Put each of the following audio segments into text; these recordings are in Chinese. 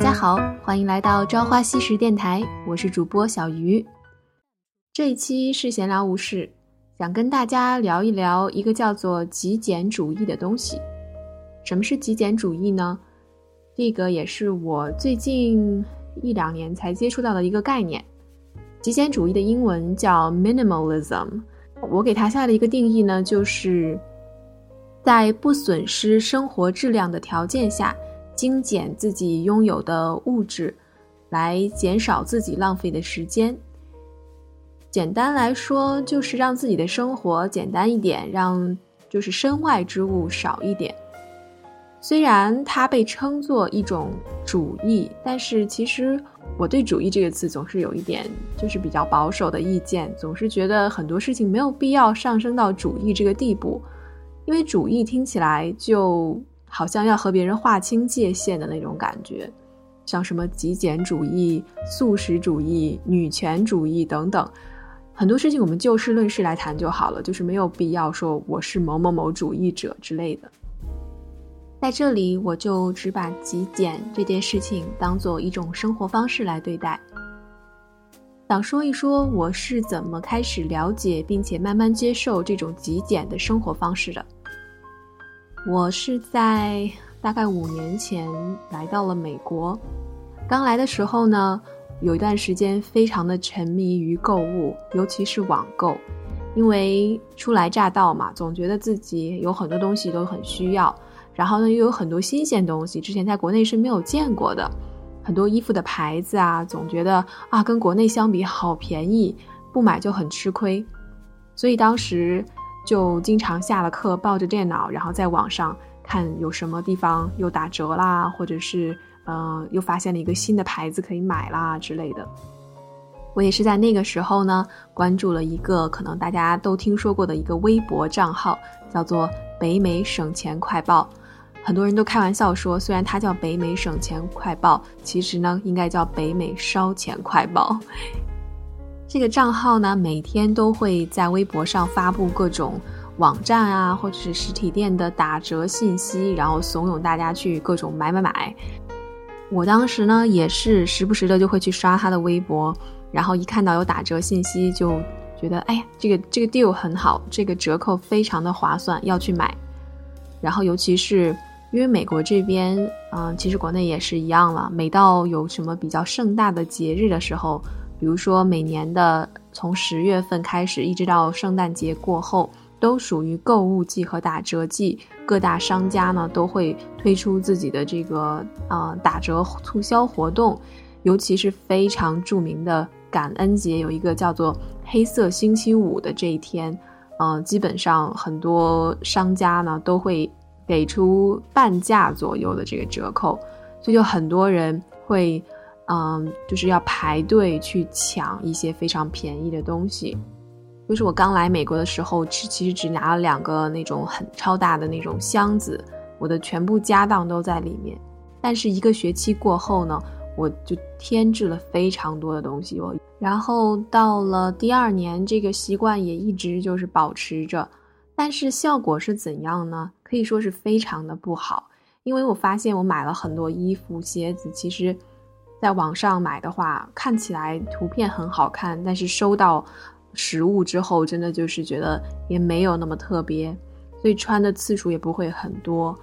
家好，欢迎来到朝花夕拾电台，我是主播小鱼。这一期是闲聊无事，想跟大家聊一聊一个叫做极简主义的东西。什么是极简主义呢？这个也是我最近一两年才接触到的一个概念。极简主义的英文叫 minimalism， 我给它下了一个定义呢，就是在不损失生活质量的条件下，精简自己拥有的物质，来减少自己浪费的时间。简单来说，就是让自己的生活简单一点，就是身外之物少一点。虽然它被称作一种主义，但是其实我对主义这个词总是有一点就是比较保守的意见，总是觉得很多事情没有必要上升到主义这个地步，因为主义听起来就好像要和别人划清界限的那种感觉，像什么极简主义、素食主义、女权主义等等，很多事情我们就事论事来谈就好了，就是没有必要说我是某某某主义者之类的。在这里我就只把极简这件事情当作一种生活方式来对待，想说一说我是怎么开始了解并且慢慢接受这种极简的生活方式的。我是在大概5年前来到了美国，刚来的时候呢，有一段时间非常的沉迷于购物，尤其是网购，因为初来乍到嘛，总觉得自己有很多东西都很需要，然后呢又有很多新鲜东西，之前在国内是没有见过的，很多衣服的牌子啊，总觉得啊跟国内相比好便宜，不买就很吃亏，所以当时就经常下了课抱着电脑，然后在网上看有什么地方又打折啦，或者是又发现了一个新的牌子可以买啦之类的。我也是在那个时候呢，关注了一个可能大家都听说过的一个微博账号，叫做北美省钱快报。很多人都开玩笑说，虽然它叫北美省钱快报，其实呢应该叫北美烧钱快报。这个账号呢，每天都会在微博上发布各种网站啊，或者是实体店的打折信息，然后怂恿大家去各种买。我当时呢，也是时不时的就会去刷他的微博，然后一看到有打折信息，就觉得哎呀，这个 deal 很好，这个折扣非常的划算，要去买。然后尤其是因为美国这边，其实国内也是一样了，每到有什么比较盛大的节日的时候，比如说每年的从10月份开始一直到圣诞节过后，都属于购物季和打折季，各大商家呢都会推出自己的这个打折促销活动，尤其是非常著名的感恩节，有一个叫做黑色星期五的这一天，基本上很多商家呢都会给出半价左右的这个折扣，所以就很多人会就是要排队去抢一些非常便宜的东西。就是我刚来美国的时候，其实只拿了2个那种很超大的那种箱子，我的全部家当都在里面。但是一个学期过后呢，我就添置了非常多的东西，然后到了第2年，这个习惯也一直就是保持着，但是效果是怎样呢？可以说是非常的不好，因为我发现我买了很多衣服、鞋子，其实在网上买的话，看起来图片很好看，但是收到实物之后，真的就是觉得也没有那么特别，所以穿的次数也不会很多，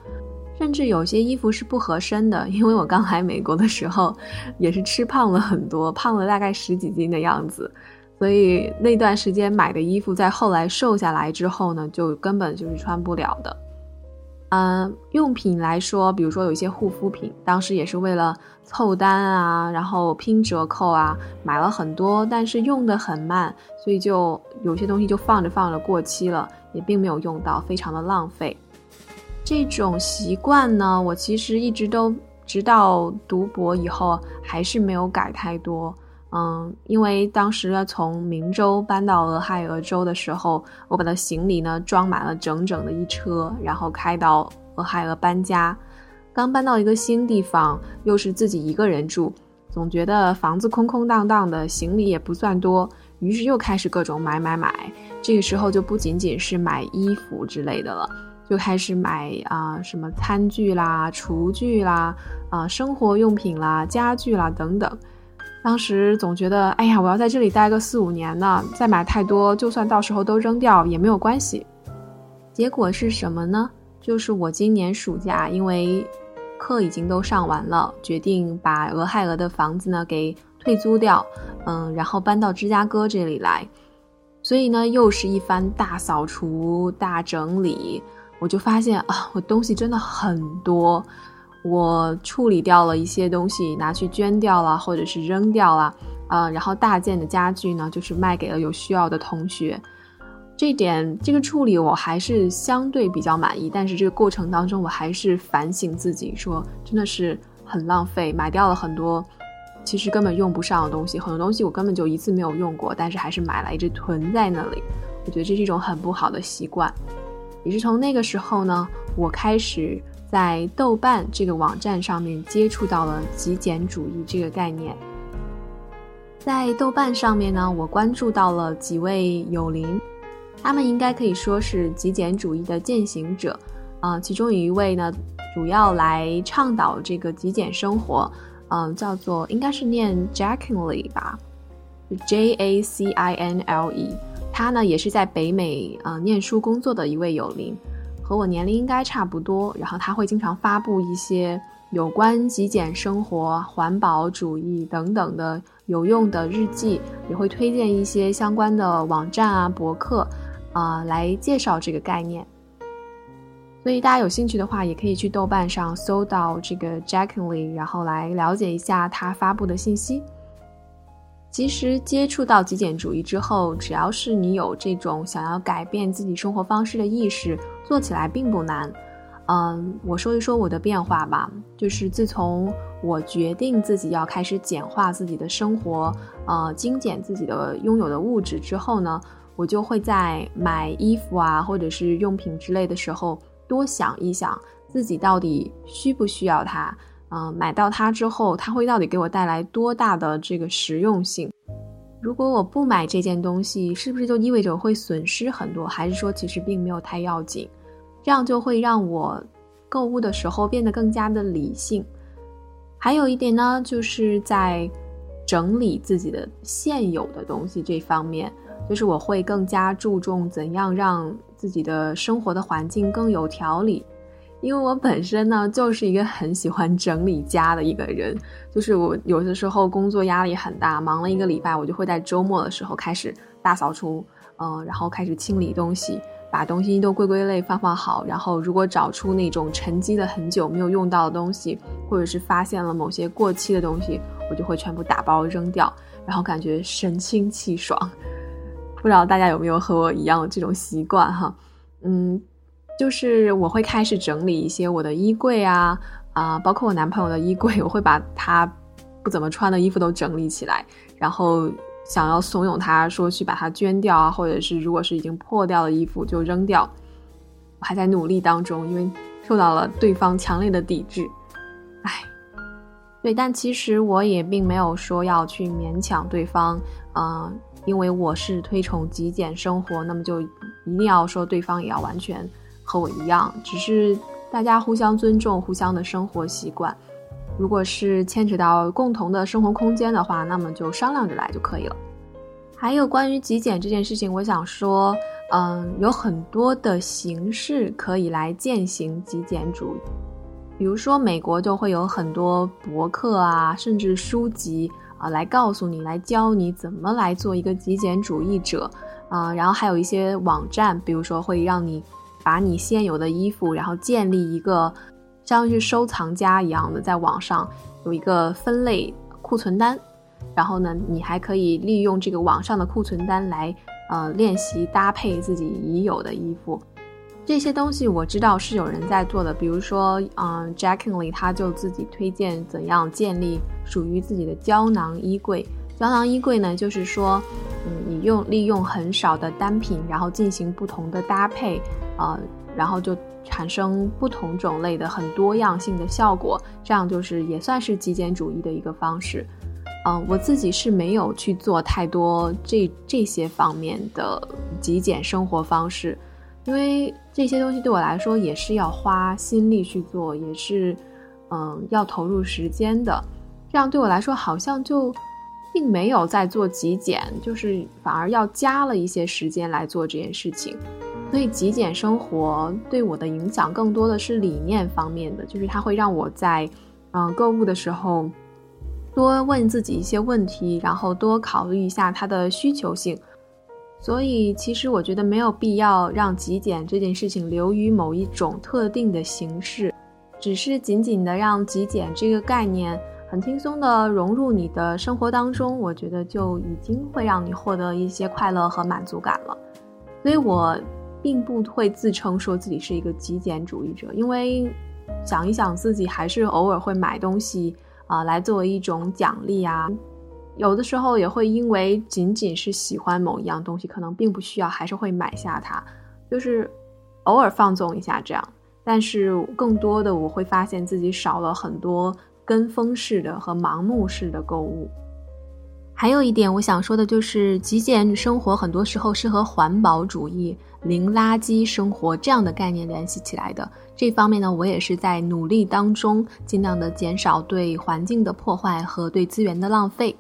甚至有些衣服是不合身的。因为我刚来美国的时候也是吃胖了很多，胖了大概10几斤的样子，所以那段时间买的衣服在后来瘦下来之后呢，就根本就是穿不了的。用品来说，比如说有一些护肤品，当时也是为了凑单啊，然后拼折扣啊，买了很多，但是用得很慢，所以就有些东西就放着过期了，也并没有用到，非常的浪费。这种习惯呢，我其实一直都直到读博以后还是没有改太多。因为当时呢，从明州搬到俄亥俄州的时候，我把的行李呢装满了整整的1车，然后开到俄亥俄搬家。刚搬到一个新地方，又是自己一个人住，总觉得房子空空荡荡的，行李也不算多，于是又开始各种买。这个时候就不仅仅是买衣服之类的了，就开始买什么餐具啦、厨具啦、生活用品啦、家具啦等等。当时总觉得哎呀，我要在这里待个4-5年呢，再买太多就算到时候都扔掉也没有关系。结果是什么呢？就是我今年暑假因为课已经都上完了，决定把俄亥俄的房子呢给退租掉，然后搬到芝加哥这里来。所以呢又是一番大扫除大整理，我就发现我东西真的很多，我处理掉了一些东西拿去捐掉了或者是扔掉了，然后大件的家具呢就是卖给了有需要的同学。这个处理我还是相对比较满意，但是这个过程当中我还是反省自己，说真的是很浪费，买掉了很多其实根本用不上的东西，很多东西我根本就一次没有用过，但是还是买来一直囤在那里。我觉得这是一种很不好的习惯。也是从那个时候呢，我开始在豆瓣这个网站上面接触到了极简主义这个概念。在豆瓣上面呢，我关注到了几位友邻，他们应该可以说是极简主义的践行者，其中有一位呢主要来倡导这个极简生活，叫做应该是念 Jacinle 吧， Jacinle。 他呢也是在北美念书工作的一位友邻，和我年龄应该差不多，然后他会经常发布一些有关极简生活、环保主义等等的有用的日记，也会推荐一些相关的网站博客来介绍这个概念。所以大家有兴趣的话也可以去豆瓣上搜到这个 Jacinle， 然后来了解一下他发布的信息。其实接触到极简主义之后，只要是你有这种想要改变自己生活方式的意识，做起来并不难。我说一说我的变化吧，就是自从我决定自己要开始简化自己的生活，精简自己的拥有的物质之后呢，我就会在买衣服或者是用品之类的时候多想一想自己到底需不需要它，买到它之后它会到底给我带来多大的这个实用性。如果我不买这件东西，是不是就意味着我会损失很多，还是说其实并没有太要紧。这样就会让我购物的时候变得更加的理性。还有一点呢，就是在整理自己的现有的东西这方面，就是我会更加注重怎样让自己的生活的环境更有条理。因为我本身呢就是一个很喜欢整理家的一个人，就是我有的时候工作压力很大，忙了一个礼拜，我就会在周末的时候开始大扫除，然后开始清理东西，把东西都归归类放好，然后如果找出那种沉积了很久没有用到的东西，或者是发现了某些过期的东西，我就会全部打包扔掉，然后感觉神清气爽。不知道大家有没有和我一样这种习惯哈？就是我会开始整理一些我的衣柜包括我男朋友的衣柜，我会把他不怎么穿的衣服都整理起来，然后想要怂恿他说去把它捐掉或者是如果是已经破掉的衣服就扔掉。我还在努力当中，因为受到了对方强烈的抵制。对，但其实我也并没有说要去勉强对方，因为我是推崇极简生活，那么就一定要说对方也要完全和我一样，只是大家互相尊重互相的生活习惯。如果是牵扯到共同的生活空间的话，那么就商量着来就可以了。还有关于极简这件事情，我想说有很多的形式可以来践行极简主义。比如说美国就会有很多博客甚至书籍来告诉你，来教你怎么来做一个极简主义者。然后还有一些网站，比如说会让你把你现有的衣服然后建立一个像是收藏家一样的，在网上有一个分类库存单，然后呢你还可以利用这个网上的库存单来练习搭配自己已有的衣服。这些东西我知道是有人在做的，比如说Jacinle 他就自己推荐怎样建立属于自己的胶囊衣柜。胶囊衣柜呢就是说你利用很少的单品，然后进行不同的搭配，然后就产生不同种类的很多样性的效果，这样就是也算是极简主义的一个方式。我自己是没有去做太多这些方面的极简生活方式，因为这些东西对我来说也是要花心力去做，也是要投入时间的，这样对我来说好像就并没有在做极简，就是反而要加了一些时间来做这件事情。所以极简生活对我的影响更多的是理念方面的，就是它会让我在购物的时候多问自己一些问题，然后多考虑一下它的需求性。所以其实我觉得没有必要让极简这件事情流于某一种特定的形式，只是仅仅的让极简这个概念很轻松的融入你的生活当中，我觉得就已经会让你获得一些快乐和满足感了。所以我并不会自称说自己是一个极简主义者，因为想一想自己还是偶尔会买东西来作为一种奖励啊，有的时候也会因为仅仅是喜欢某一样东西，可能并不需要，还是会买下它，就是偶尔放纵一下这样。但是更多的我会发现自己少了很多跟风式的和盲目式的购物。还有一点我想说的就是，极简生活很多时候是和环保主义、零垃圾生活这样的概念联系起来的。这方面呢，我也是在努力当中，尽量的减少对环境的破坏和对资源的浪费。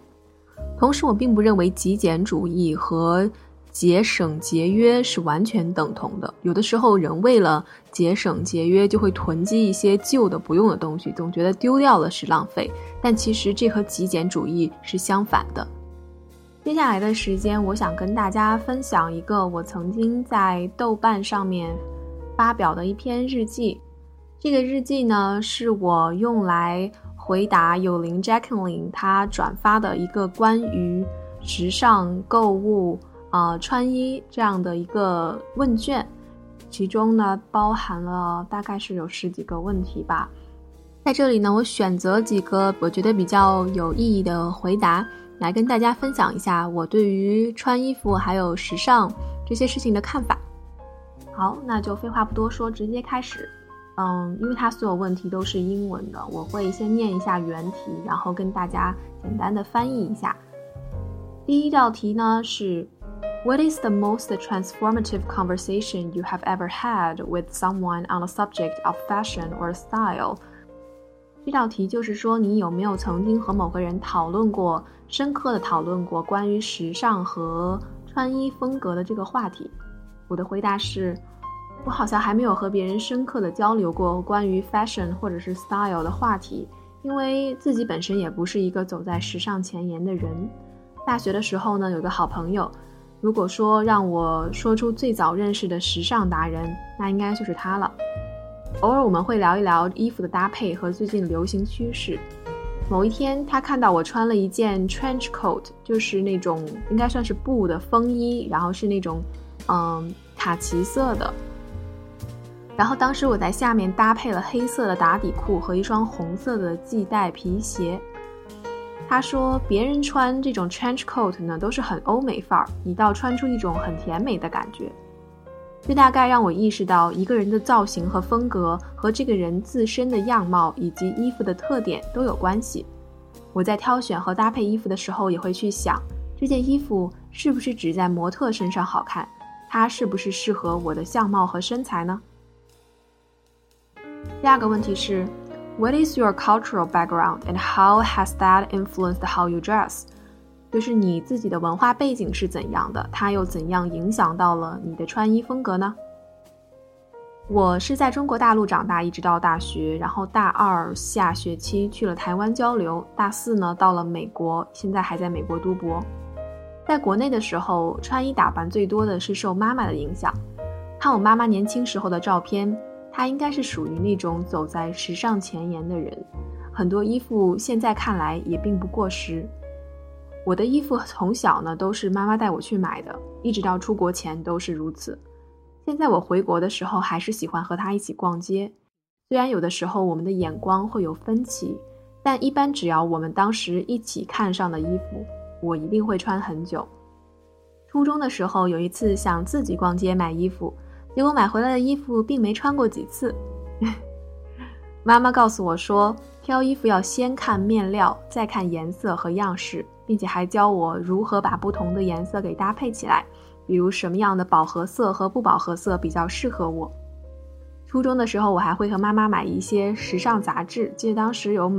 同时，我并不认为极简主义和节省节约是完全等同的。有的时候人为了节省节约就会囤积一些旧的不用的东西，总觉得丢掉了是浪费，但其实这和极简主义是相反的。接下来的时间我想跟大家分享一个我曾经在豆瓣上面发表的一篇日记。这个日记呢是我用来回答友邻 Jacinle 他转发的一个关于时尚购物穿衣这样的一个问卷，其中呢包含了大概是有十几个问题吧。在这里呢，我选择几个我觉得比较有意义的回答来跟大家分享一下我对于穿衣服还有时尚这些事情的看法。好，那就废话不多说，直接开始。因为它所有问题都是英文的，我会先念一下原题，然后跟大家简单的翻译一下。第一道题呢是What is the most transformative conversation you have ever had with someone on a subject of fashion or style? 这道题就是说，你有没有曾经和某个人讨论过，深刻的讨论过关于时尚和穿衣风格的这个话题？我的回答是，我好像还没有和别人深刻的交流过关于 fashion 或者是 style 的话题，因为自己本身也不是一个走在时尚前沿的人。大学的时候呢，有个好朋友，如果说让我说出最早认识的时尚达人，那应该就是他了。偶尔我们会聊一聊衣服的搭配和最近流行趋势。某一天他看到我穿了一件 trench coat， 就是那种应该算是布的风衣，然后是那种卡其色的，然后当时我在下面搭配了黑色的打底裤和一双红色的系带皮鞋。他说别人穿这种 trench coat 呢都是很欧美范儿，一到穿出一种很甜美的感觉。这大概让我意识到，一个人的造型和风格和这个人自身的样貌以及衣服的特点都有关系。我在挑选和搭配衣服的时候也会去想，这件衣服是不是只在模特身上好看，它是不是适合我的相貌和身材呢？第二个问题是What is your cultural background and how has that influenced how you dress? 就是你自己的文化背景是怎样的，它又怎样影响到了你的穿衣风格呢？我是在中国大陆长大，一直到大学，然后大二下学期去了台湾交流，大四呢到了美国，现在还在美国读博。在国内的时候，穿衣打扮最多的是受妈妈的影响。看我妈妈年轻时候的照片，他应该是属于那种走在时尚前沿的人，很多衣服现在看来也并不过时。我的衣服从小呢都是妈妈带我去买的，一直到出国前都是如此。现在我回国的时候还是喜欢和她一起逛街，虽然有的时候我们的眼光会有分歧，但一般只要我们当时一起看上的衣服，我一定会穿很久。初中的时候有一次想自己逛街买衣服，结果买回来的衣服并没穿过几次。妈妈告诉我说，挑衣服要先看面料，再看颜色和样式，并且还教我如何把不同的颜色给搭配起来，比如什么样的饱和色和不饱和色比较适合我。初中的时候我还会和妈妈买一些时尚杂志，记得当时有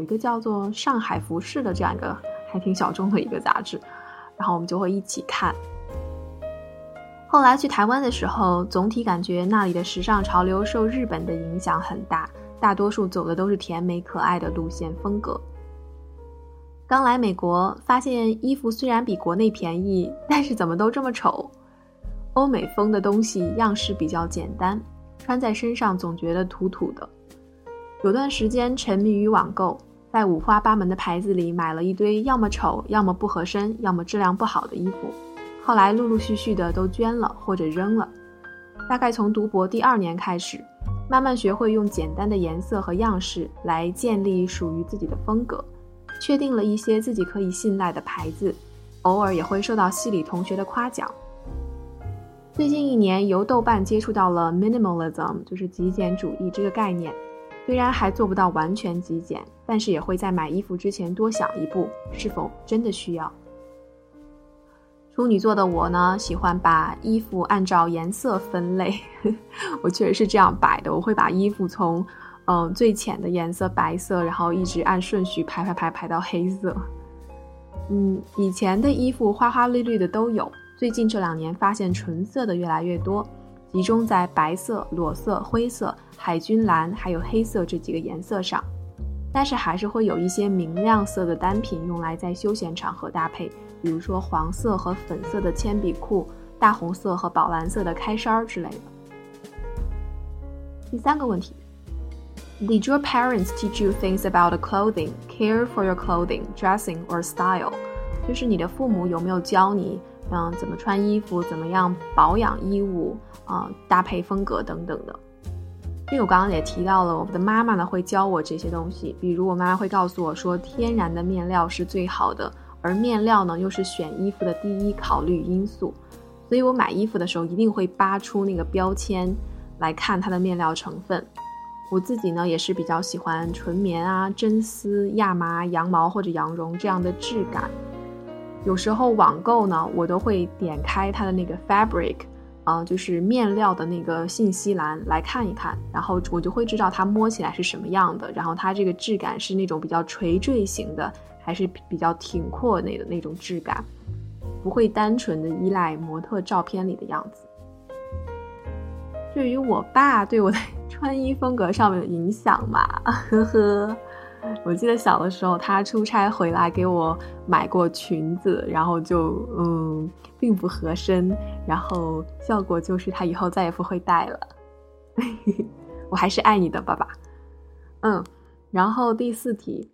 一个叫做上海服饰的这样一个还挺小众的一个杂志，然后我们就会一起看。后来去台湾的时候，总体感觉那里的时尚潮流受日本的影响很大，大多数走的都是甜美可爱的路线风格。刚来美国发现衣服虽然比国内便宜，但是怎么都这么丑。欧美风的东西样式比较简单，穿在身上总觉得土土的。有段时间沉迷于网购，在五花八门的牌子里买了一堆要么丑要么不合身要么质量不好的衣服，后来陆陆续续的都捐了或者扔了。大概从读博第2年开始，慢慢学会用简单的颜色和样式来建立属于自己的风格，确定了一些自己可以信赖的牌子，偶尔也会受到系里同学的夸奖。最近1年由豆瓣接触到了 minimalism， 就是极简主义这个概念，虽然还做不到完全极简，但是也会在买衣服之前多想一步，是否真的需要。处女座的我呢，喜欢把衣服按照颜色分类我确实是这样摆的，我会把衣服从最浅的颜色白色，然后一直按顺序排到黑色。以前的衣服花花绿绿的都有，最近这2年发现纯色的越来越多，集中在白色、裸色、灰色、海军蓝还有黑色这几个颜色上，但是还是会有一些明亮色的单品用来在休闲场合搭配，比如说黄色和粉色的铅笔裤、大红色和宝蓝色的开衫之类的。第3个问题，Did your parents teach you things about the clothing, care for your clothing, dressing or style? 就是你的父母有没有教你怎么穿衣服，怎么样保养衣物搭配风格等等的。因为我刚刚也提到了，我的妈妈呢会教我这些东西，比如我妈妈会告诉我说天然的面料是最好的，而面料呢又是选衣服的第1考虑因素，所以我买衣服的时候一定会扒出那个标签来看它的面料成分。我自己呢也是比较喜欢纯棉啊、真丝、亚麻、羊毛或者羊绒这样的质感。有时候网购呢我都会点开它的那个 fabric， 就是面料的那个信息栏来看一看，然后我就会知道它摸起来是什么样的，然后它这个质感是那种比较垂坠型的还是比较挺阔的那种质感，不会单纯的依赖模特照片里的样子。至于我爸对我的穿衣风格上面的影响嘛，我记得小的时候他出差回来给我买过裙子，然后就并不合身，然后效果就是他以后再也不会戴了我还是爱你的爸爸。然后第4题，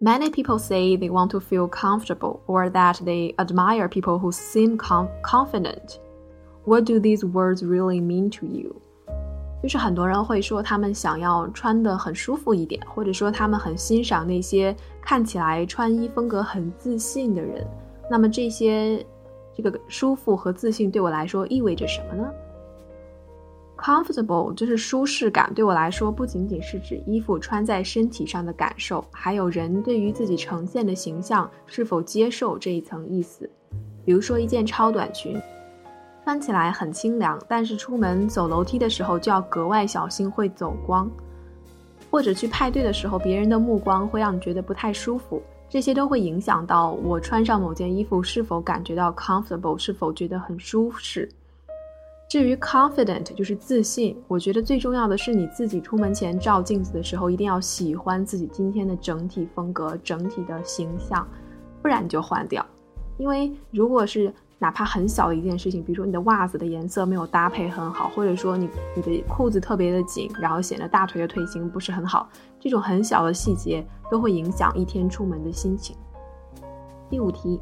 Many people say they want to feel comfortable or that they admire people who seem confident.What do these words really mean to you? 就是很多人会说他们想要穿得很舒服一点，或者说他们很欣赏那些看起来穿衣风格很自信的人。那么这个舒服和自信对我来说意味着什么呢？ Comfortable 就是舒适感，对我来说不仅仅是指衣服穿在身体上的感受，还有人对于自己呈现的形象是否接受这一层意思。比如说一件超短裙穿起来很清凉，但是出门走楼梯的时候就要格外小心，会走光，或者去派对的时候别人的目光会让你觉得不太舒服，这些都会影响到我穿上某件衣服是否感觉到 comfortable， 是否觉得很舒适。至于 confident 就是自信，我觉得最重要的是你自己出门前照镜子的时候一定要喜欢自己今天的整体风格、整体的形象，不然你就换掉。因为如果是哪怕很小的一件事情，比如说你的袜子的颜色没有搭配很好，或者说你的裤子特别的紧，然后显得大腿的腿型不是很好，这种很小的细节都会影响一天出门的心情。第5题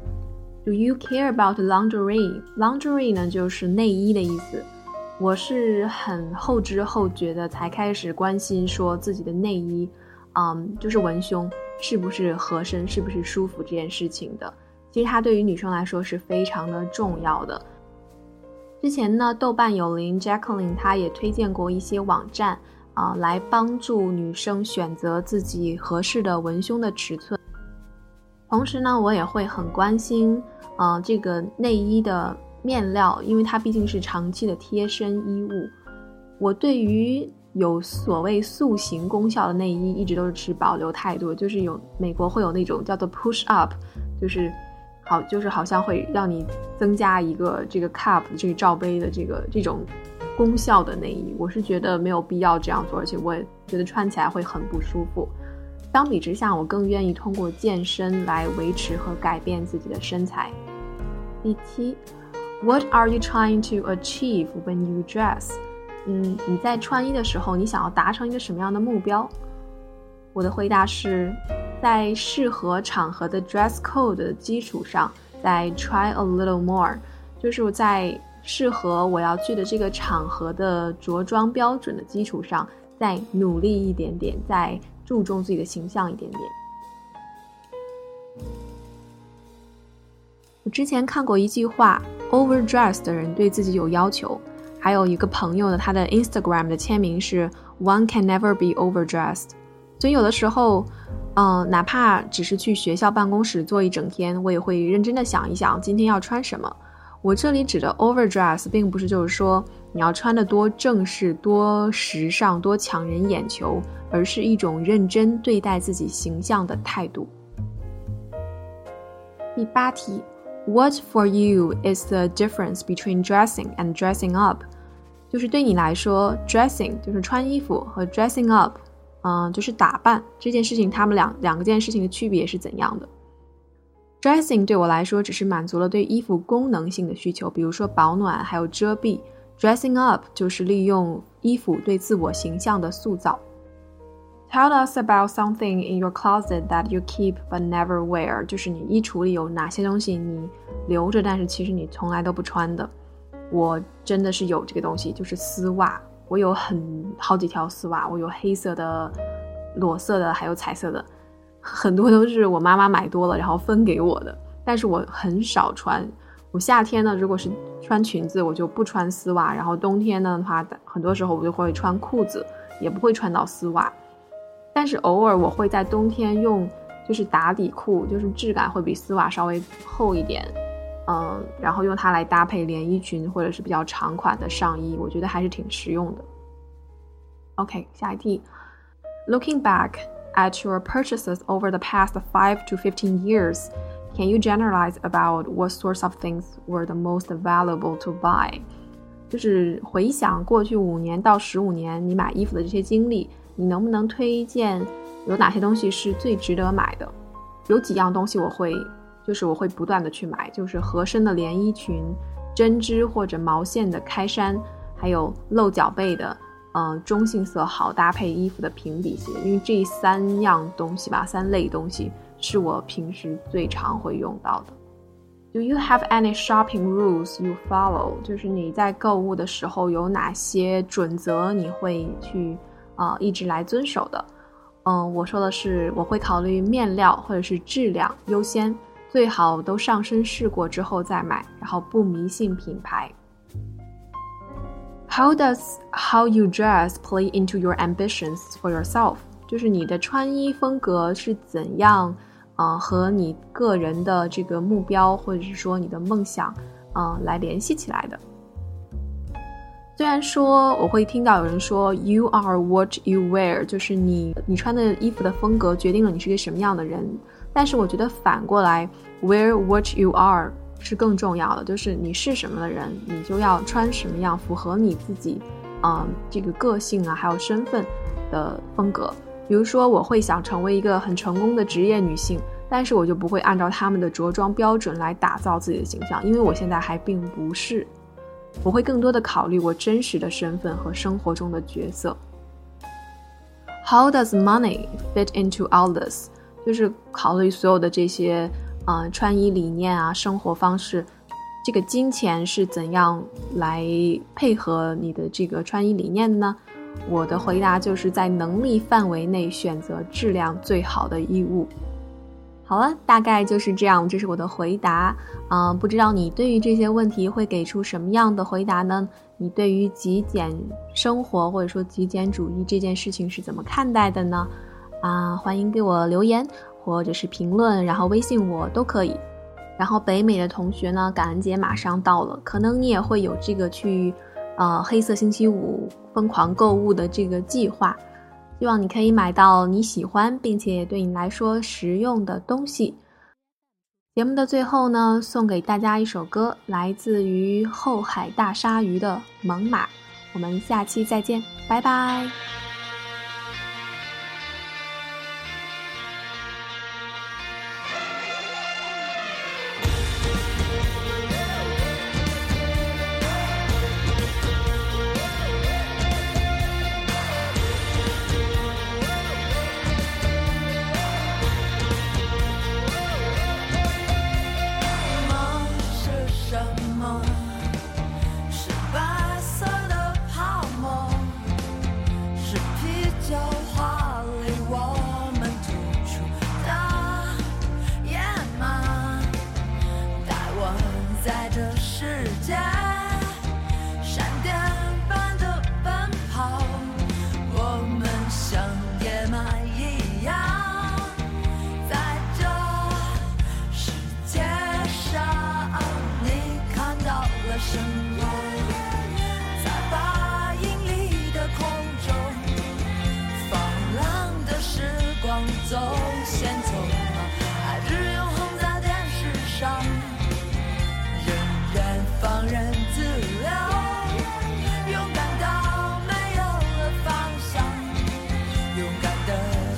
Do you care about lingerie? Lingerie 呢就是内衣的意思。我是很后知后觉的才开始关心说自己的内衣就是文胸是不是合身，是不是舒服这件事情的。其实它对于女生来说是非常的重要的。之前呢，豆瓣友邻 Jacqueline 她也推荐过一些网站来帮助女生选择自己合适的文胸的尺寸。同时呢，我也会很关心这个内衣的面料，因为它毕竟是长期的贴身衣物。我对于有所谓塑形功效的内衣一直都是持保留态度，就是有美国会有那种叫做 push up， 就是好像会让你增加一个这个 cup 这个罩杯的这种功效的内衣，我是觉得没有必要这样做，而且我也觉得穿起来会很不舒服。相比之下，我更愿意通过健身来维持和改变自己的身材。第七 ，What are you trying to achieve when you dress？你在穿衣的时候，你想要达成一个什么样的目标？我的回答是，在适合场合的 dress code 的基础上，再 try a little more， 就是在适合我要去的这个场合的着装标准的基础上，再努力一点点，再注重自己的形象一点点。我之前看过一句话 ，overdress 的人对自己有要求。还有一个朋友呢，他的 Instagram 的签名是 "One can never be overdressed"。所以有的时候，哪怕只是去学校办公室坐一整天，我也会认真的想一想今天要穿什么。我这里指的 overdress 并不是就是说你要穿得多正式、多时尚、多抢人眼球，而是一种认真对待自己形象的态度。第八题 ，What for you is the difference between dressing and dressing up？ 就是对你来说 ，dressing 就是穿衣服和 dressing up， 就是打扮这件事情，他们两件事情的区别是怎样的？Dressing 对我来说只是满足了对衣服功能性的需求，比如说保暖还有遮蔽。Dressing up 就是利用衣服对自我形象的塑造。Tell us about something in your closet that you keep but never wear， 就是你衣橱里有哪些东西你留着，但是其实你从来都不穿的。我真的是有这个东西，就是丝袜。我有好几条丝袜，我有黑色的、裸色的，还有彩色的。很多都是我妈妈买多了然后分给我的，但是我很少穿。我夏天呢，如果是穿裙子我就不穿丝袜，然后冬天呢的话，很多时候我就会穿裤子，也不会穿到丝袜。但是偶尔我会在冬天用就是打底裤，就是质感会比丝袜稍微厚一点，然后用它来搭配连衣裙或者是比较长款的上衣，我觉得还是挺实用的。 OK， 下一题 Looking back at your purchases over the past 5 to 15 years, can you generalize about what sorts of things were the most valuable to buy? 就是回想过去5年到15年你买衣服的这些经历，你能不能推荐有哪些东西是最值得买的？有几样东西我会不断的去买，就是合身的连衣裙、针织或者毛线的开衫，还有露脚背的中性色好搭配衣服的平底鞋，因为这三样东西吧，三类东西是我平时最常会用到的。 Do you have any shopping rules you follow？ 就是你在购物的时候有哪些准则你会去一直来遵守的？我说的是我会考虑面料或者是质量优先，最好都上身试过之后再买，然后不迷信品牌。How does how you dress play into your ambitions for yourself？ 就是你的穿衣风格是怎样，和你个人的这个目标或者是说你的梦想，来联系起来的。虽然说我会听到有人说 "You are what you wear"， 就是你穿的衣服的风格决定了你是个什么样的人，但是我觉得反过来 "Wear what you are"。是更重要的，就是你是什么的人，你就要穿什么样符合你自己这个个性啊还有身份的风格。比如说我会想成为一个很成功的职业女性，但是我就不会按照他们的着装标准来打造自己的形象，因为我现在还并不是。我会更多的考虑我真实的身份和生活中的角色。 How does money fit into all this？ 就是考虑所有的这些穿衣理念啊，生活方式，这个金钱是怎样来配合你的这个穿衣理念的呢？我的回答就是在能力范围内选择质量最好的衣物。好了，大概就是这样，这是我的回答。不知道你对于这些问题会给出什么样的回答呢？你对于极简生活或者说极简主义这件事情是怎么看待的呢？欢迎给我留言。或者是评论，然后微信我都可以。然后北美的同学呢，感恩节马上到了，可能你也会有这个去黑色星期五疯狂购物的这个计划，希望你可以买到你喜欢并且对你来说实用的东西。节目的最后呢，送给大家一首歌，来自于后海大鲨鱼的《猛犸》。我们下期再见，拜拜。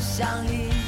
想你